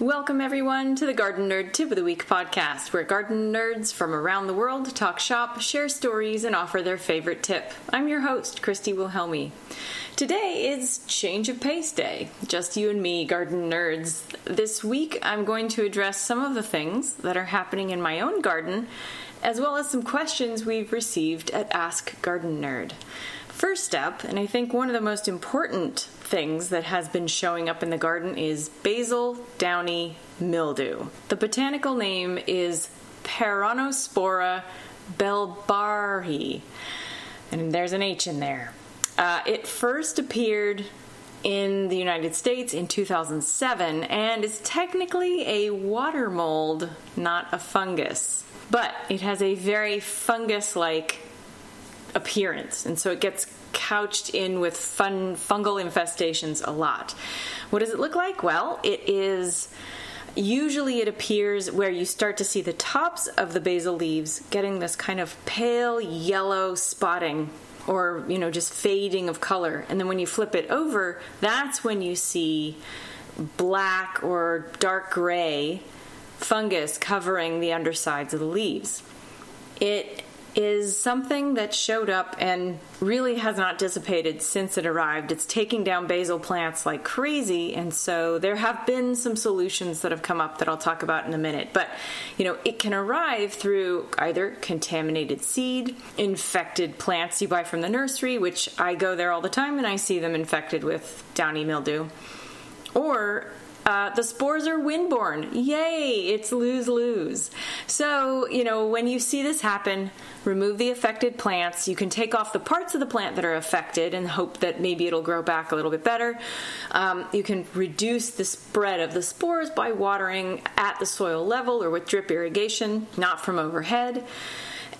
Welcome, everyone, to the Garden Nerd Tip of the Week podcast, where garden nerds from around the world talk shop, share stories, and offer their favorite tip. I'm your host, Christy Wilhelmi. Today is Change of Pace Day, just you and me, garden nerds. This week, I'm going to address some of the things that are happening in my own garden, as well as some questions we've received at Ask Garden Nerd. First step, and I think one of the most important things that has been showing up in the garden is basil downy mildew. The botanical name is Peronospora belbahrii, and there's an H in there. It first appeared in the United States in 2007 and is technically a water mold, not a fungus, but it has a very fungus-like appearance, and so it gets couched in with fungal infestations a lot. What does it look like? Well, it appears where you start to see the tops of the basil leaves getting this kind of pale yellow spotting, or just fading of color, and then when you flip it over, that's when you see black or dark gray fungus covering the undersides of the leaves. It is something that showed up and really has not dissipated since it arrived. It's taking down basil plants like crazy, and so there have been some solutions that have come up that I'll talk about in a minute. But, it can arrive through either contaminated seed, infected plants you buy from the nursery, which I go there all the time and I see them infected with downy mildew, or the spores are windborne. Yay, it's lose-lose. So, when you see this happen, remove the affected plants. You can take off the parts of the plant that are affected and hope that maybe it'll grow back a little bit better. You can reduce the spread of the spores by watering at the soil level or with drip irrigation, not from overhead.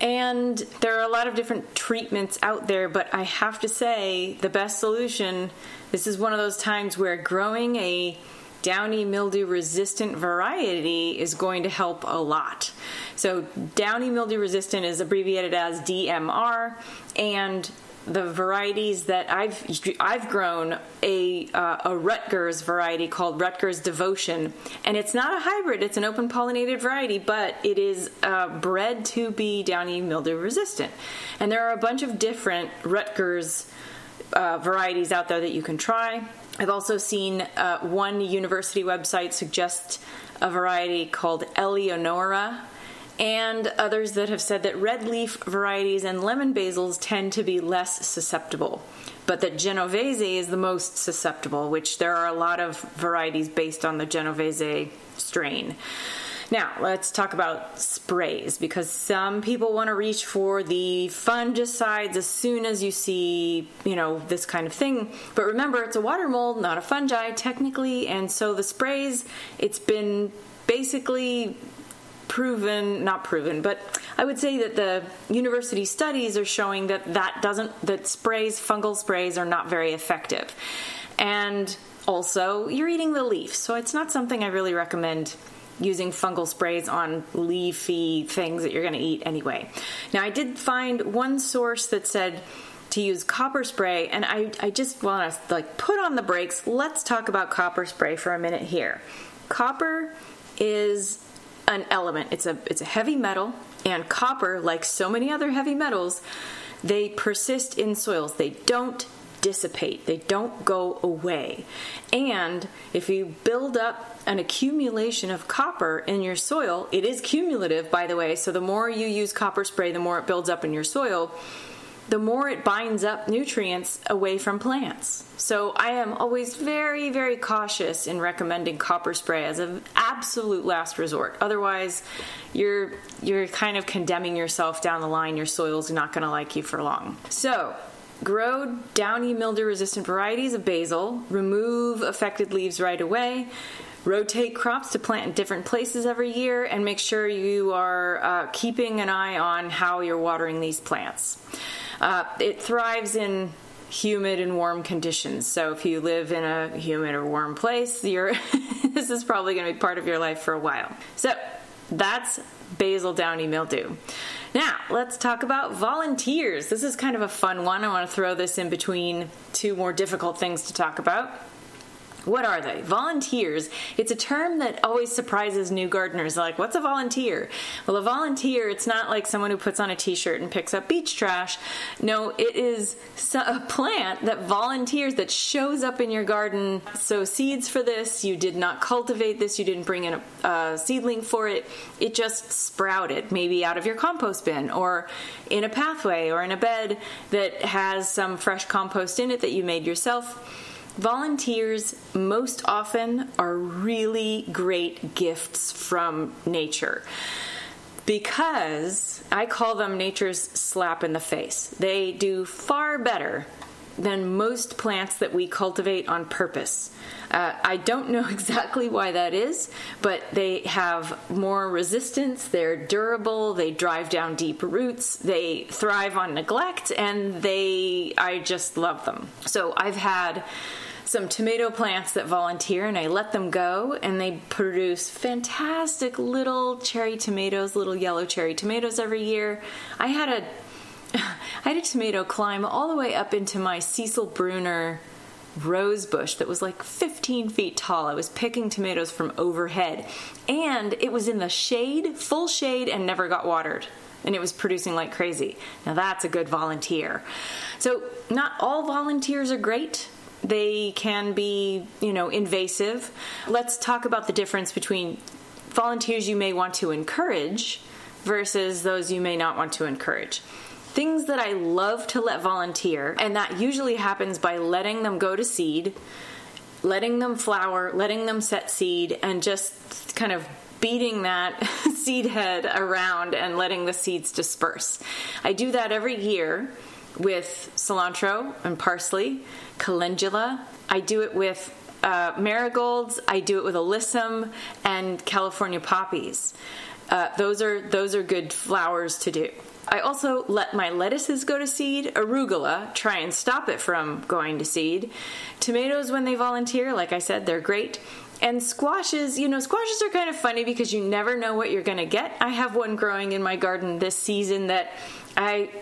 And there are a lot of different treatments out there, but I have to say the best solution, this is one of those times where growing a downy mildew resistant variety is going to help a lot. So downy mildew resistant is abbreviated as DMR, and the varieties that I've grown, a Rutgers variety called Rutgers Devotion, and it's not a hybrid, it's an open pollinated variety, but it is bred to be downy mildew resistant. And there are a bunch of different Rutgers varieties out there that you can try. I've also seen one university website suggest a variety called Eleonora, and others that have said that red leaf varieties and lemon basils tend to be less susceptible, but that Genovese is the most susceptible, which there are a lot of varieties based on the Genovese strain. Now, let's talk about sprays, because some people want to reach for the fungicides as soon as you see, this kind of thing. But remember, it's a water mold, not a fungi, technically. And so the sprays, it's been basically but I would say that the university studies are showing that sprays, fungal sprays, are not very effective. And also, you're eating the leaf, so it's not something I really recommend using fungal sprays on leafy things that you're going to eat anyway. Now, I did find one source that said to use copper spray, and I just want to put on the brakes. Let's talk about copper spray for a minute here. Copper is an element. It's a heavy metal, and copper, like so many other heavy metals, they persist in soils. They don't dissipate. They don't go away. And if you build up an accumulation of copper in your soil, it is cumulative, by the way, so the more you use copper spray, the more it builds up in your soil, the more it binds up nutrients away from plants. So I am always very, very cautious in recommending copper spray as an absolute last resort. Otherwise, you're kind of condemning yourself down the line. Your soil's not going to like you for long. So grow downy mildew-resistant varieties of basil, remove affected leaves right away, rotate crops to plant in different places every year, and make sure you are keeping an eye on how you're watering these plants. It thrives in humid and warm conditions, so if you live in a humid or warm place, this is probably going to be part of your life for a while. So that's basil downy mildew. Now, let's talk about volunteers. This is kind of a fun one. I want to throw this in between two more difficult things to talk about. What are they? Volunteers. It's a term that always surprises new gardeners. Like, what's a volunteer? Well, a volunteer, it's not like someone who puts on a t-shirt and picks up beach trash. No, it is a plant that volunteers, that shows up in your garden. Sow seeds for this. You did not cultivate this. You didn't bring in a seedling for it. It just sprouted, maybe out of your compost bin or in a pathway or in a bed that has some fresh compost in it that you made yourself. Volunteers most often are really great gifts from nature, because I call them nature's slap in the face. They do far better than most plants that we cultivate on purpose. I don't know exactly why that is, but they have more resistance, they're durable, they drive down deep roots, they thrive on neglect, and I just love them. So I've had some tomato plants that volunteer, and I let them go, and they produce fantastic little cherry tomatoes, little yellow cherry tomatoes every year. I had a tomato climb all the way up into my Cecil Bruner rose bush that was like 15 feet tall. I was picking tomatoes from overhead, and it was in the shade, full shade, and never got watered. And it was producing like crazy. Now that's a good volunteer. So not all volunteers are great. They can be, invasive. Let's talk about the difference between volunteers you may want to encourage versus those you may not want to encourage. Things that I love to let volunteer, and that usually happens by letting them go to seed, letting them flower, letting them set seed, and just kind of beating that seed head around and letting the seeds disperse. I do that every year with cilantro and parsley, calendula. I do it with marigolds. I do it with alyssum and California poppies. Those are good flowers to do. I also let my lettuces go to seed, arugula, try and stop it from going to seed. Tomatoes, when they volunteer, like I said, they're great. And squashes, squashes are kind of funny because you never know what you're going to get. I have one growing in my garden this season that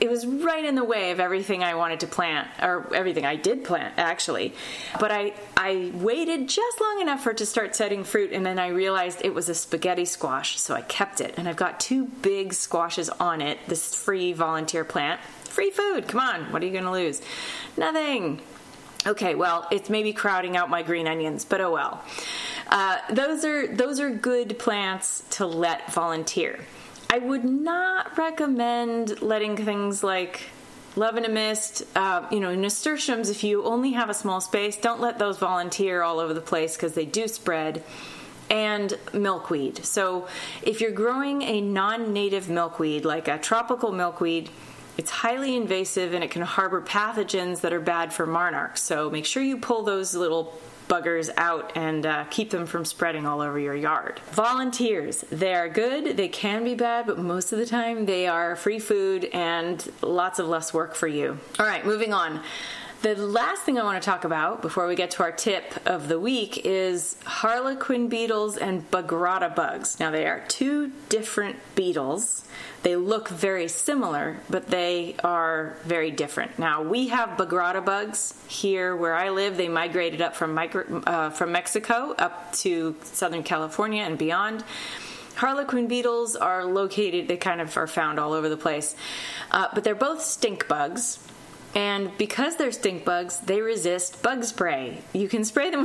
it was right in the way of everything I wanted to plant, or everything I did plant, actually. But I waited just long enough for it to start setting fruit, and then I realized it was a spaghetti squash, so I kept it. And I've got two big squashes on it, this free volunteer plant. Free food, come on, what are you going to lose? Nothing. Okay, well, it's maybe crowding out my green onions, but oh well. Those are good plants to let volunteer. I would not recommend letting things like love and a mist, nasturtiums. If you only have a small space, don't let those volunteer all over the place because they do spread. And milkweed. So if you're growing a non-native milkweed, like a tropical milkweed, it's highly invasive and it can harbor pathogens that are bad for monarchs. So make sure you pull those little buggers out and keep them from spreading all over your yard. Volunteers, they are good, they can be bad, but most of the time they are free food and lots of less work for you. All right, moving on. The last thing I want to talk about before we get to our tip of the week is harlequin beetles and bagrata bugs. Now they are two different beetles. They look very similar, but they are very different. Now we have bagrata bugs here where I live. They migrated up from Mexico up to Southern California and beyond. Harlequin beetles are located, they kind of are found all over the place, but they're both stink bugs. And because they're stink bugs, they resist bug spray. You can spray them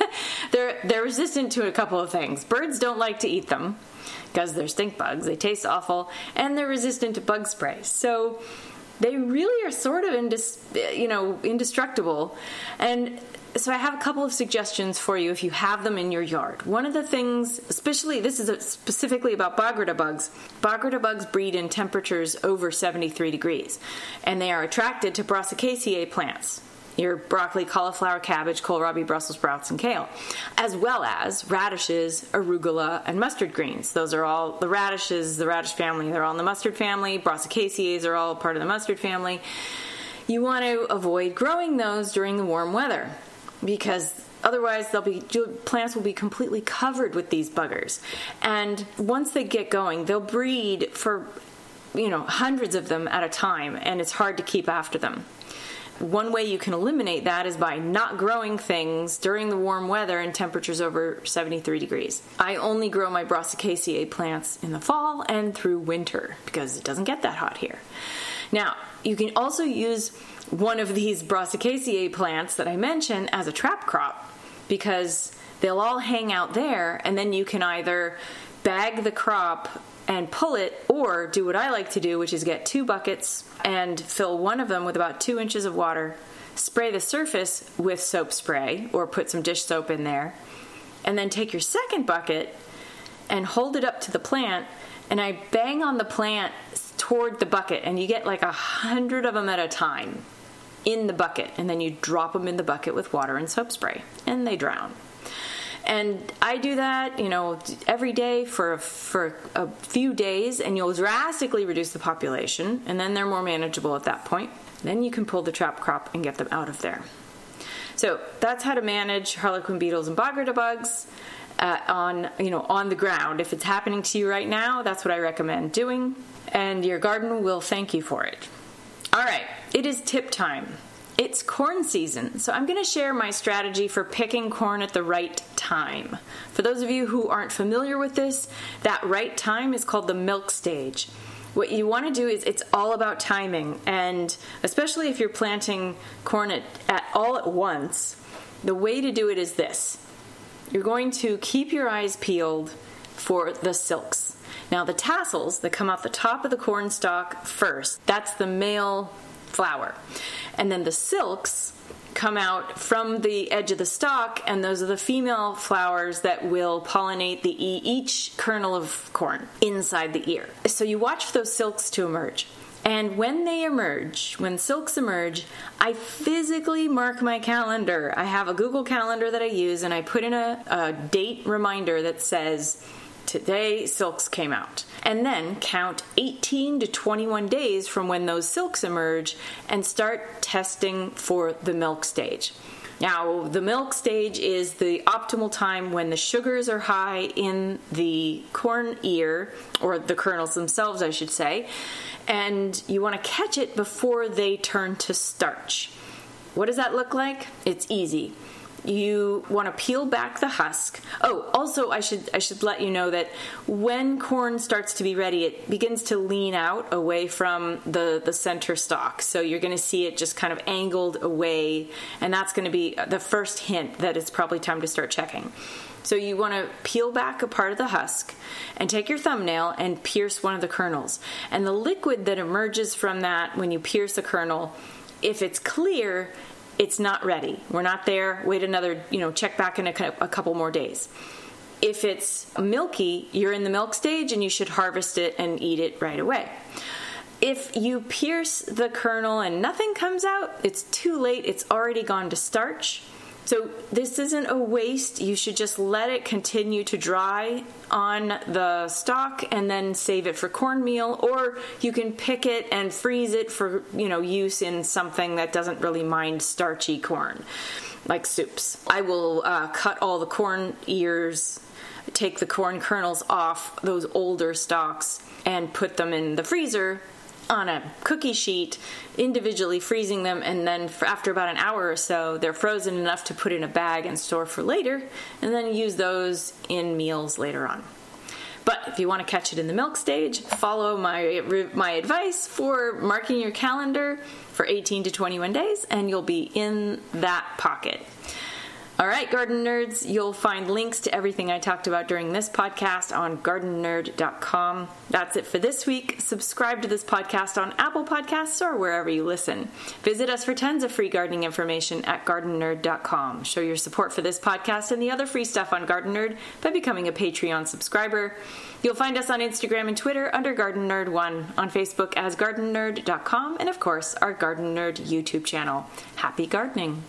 with they're resistant to a couple of things. Birds don't like to eat them because they're stink bugs. They taste awful, and they're resistant to bug spray. So they really are sort of indestructible. And so I have a couple of suggestions for you if you have them in your yard. One of the things, especially, this is specifically about bagrata bugs. Bagrata bugs breed in temperatures over 73 degrees, and they are attracted to Brassicaceae plants, your broccoli, cauliflower, cabbage, kohlrabi, Brussels sprouts, and kale, as well as radishes, arugula, and mustard greens. Those are all the radishes, the radish family. They're all in the mustard family. Brassicaceae are all part of the mustard family. You want to avoid growing those during the warm weather because otherwise plants will be completely covered with these buggers. And once they get going, they'll breed for hundreds of them at a time, and it's hard to keep after them. One way you can eliminate that is by not growing things during the warm weather and temperatures over 73 degrees. I only grow my Brassicaceae plants in the fall and through winter because it doesn't get that hot here. Now, you can also use one of these Brassicaceae plants that I mentioned as a trap crop because they'll all hang out there, and then you can either bag the crop and pull it, or do what I like to do, which is get 2 buckets and fill one of them with about 2 inches of water, spray the surface with soap spray or put some dish soap in there, and then take your second bucket and hold it up to the plant, and I bang on the plant toward the bucket, and you get like 100 of them at a time in the bucket, and then you drop them in the bucket with water and soap spray, and they drown. And I do that, you know, every day for a few days, and you'll drastically reduce the population, and then they're more manageable at that point. Then you can pull the trap crop and get them out of there. So that's how to manage harlequin beetles and bogarta bugs on the ground. If it's happening to you right now, that's what I recommend doing, and your garden will thank you for it. All right, it is tip time. It's corn season, so I'm going to share my strategy for picking corn at the right time. For those of you who aren't familiar with this, that right time is called the milk stage. What you want to do is, it's all about timing, and especially if you're planting corn all at once, the way to do it is this. You're going to keep your eyes peeled for the silks. Now, the tassels that come out the top of the corn stalk first, that's the male flower. And then the silks come out from the edge of the stalk, and those are the female flowers that will pollinate each kernel of corn inside the ear. So you watch for those silks to emerge. And when silks emerge, I physically mark my calendar. I have a Google calendar that I use, and I put in a date reminder that says, today silks came out. And then count 18 to 21 days from when those silks emerge and start testing for the milk stage. Now, the milk stage is the optimal time when the sugars are high in the corn ear, or the kernels themselves, I should say, and you want to catch it before they turn to starch. What does that look like? It's easy. You want to peel back the husk. Oh, also I should let you know that when corn starts to be ready, it begins to lean out away from the center stalk. So you're going to see it just kind of angled away, and that's going to be the first hint that it's probably time to start checking. So you want to peel back a part of the husk and take your thumbnail and pierce one of the kernels. And the liquid that emerges from that when you pierce a kernel, if it's clear, it's not ready. We're not there. Wait another, check back in a couple more days. If it's milky, you're in the milk stage and you should harvest it and eat it right away. If you pierce the kernel and nothing comes out, it's too late. It's already gone to starch. So this isn't a waste. You should just let it continue to dry on the stalk and then save it for cornmeal, or you can pick it and freeze it for, use in something that doesn't really mind starchy corn, like soups. I will cut all the corn ears, take the corn kernels off those older stalks, and put them in the freezer on a cookie sheet, individually freezing them, and then after about an hour or so, they're frozen enough to put in a bag and store for later, and then use those in meals later on. But if you want to catch it in the milk stage, follow my advice for marking your calendar for 18 to 21 days, and you'll be in that pocket. All right, Garden Nerds, you'll find links to everything I talked about during this podcast on GardenNerd.com. That's it for this week. Subscribe to this podcast on Apple Podcasts or wherever you listen. Visit us for tons of free gardening information at GardenNerd.com. Show your support for this podcast and the other free stuff on Garden Nerd by becoming a Patreon subscriber. You'll find us on Instagram and Twitter under GardenNerd1, on Facebook as GardenNerd.com, and of course, our Garden Nerd YouTube channel. Happy gardening!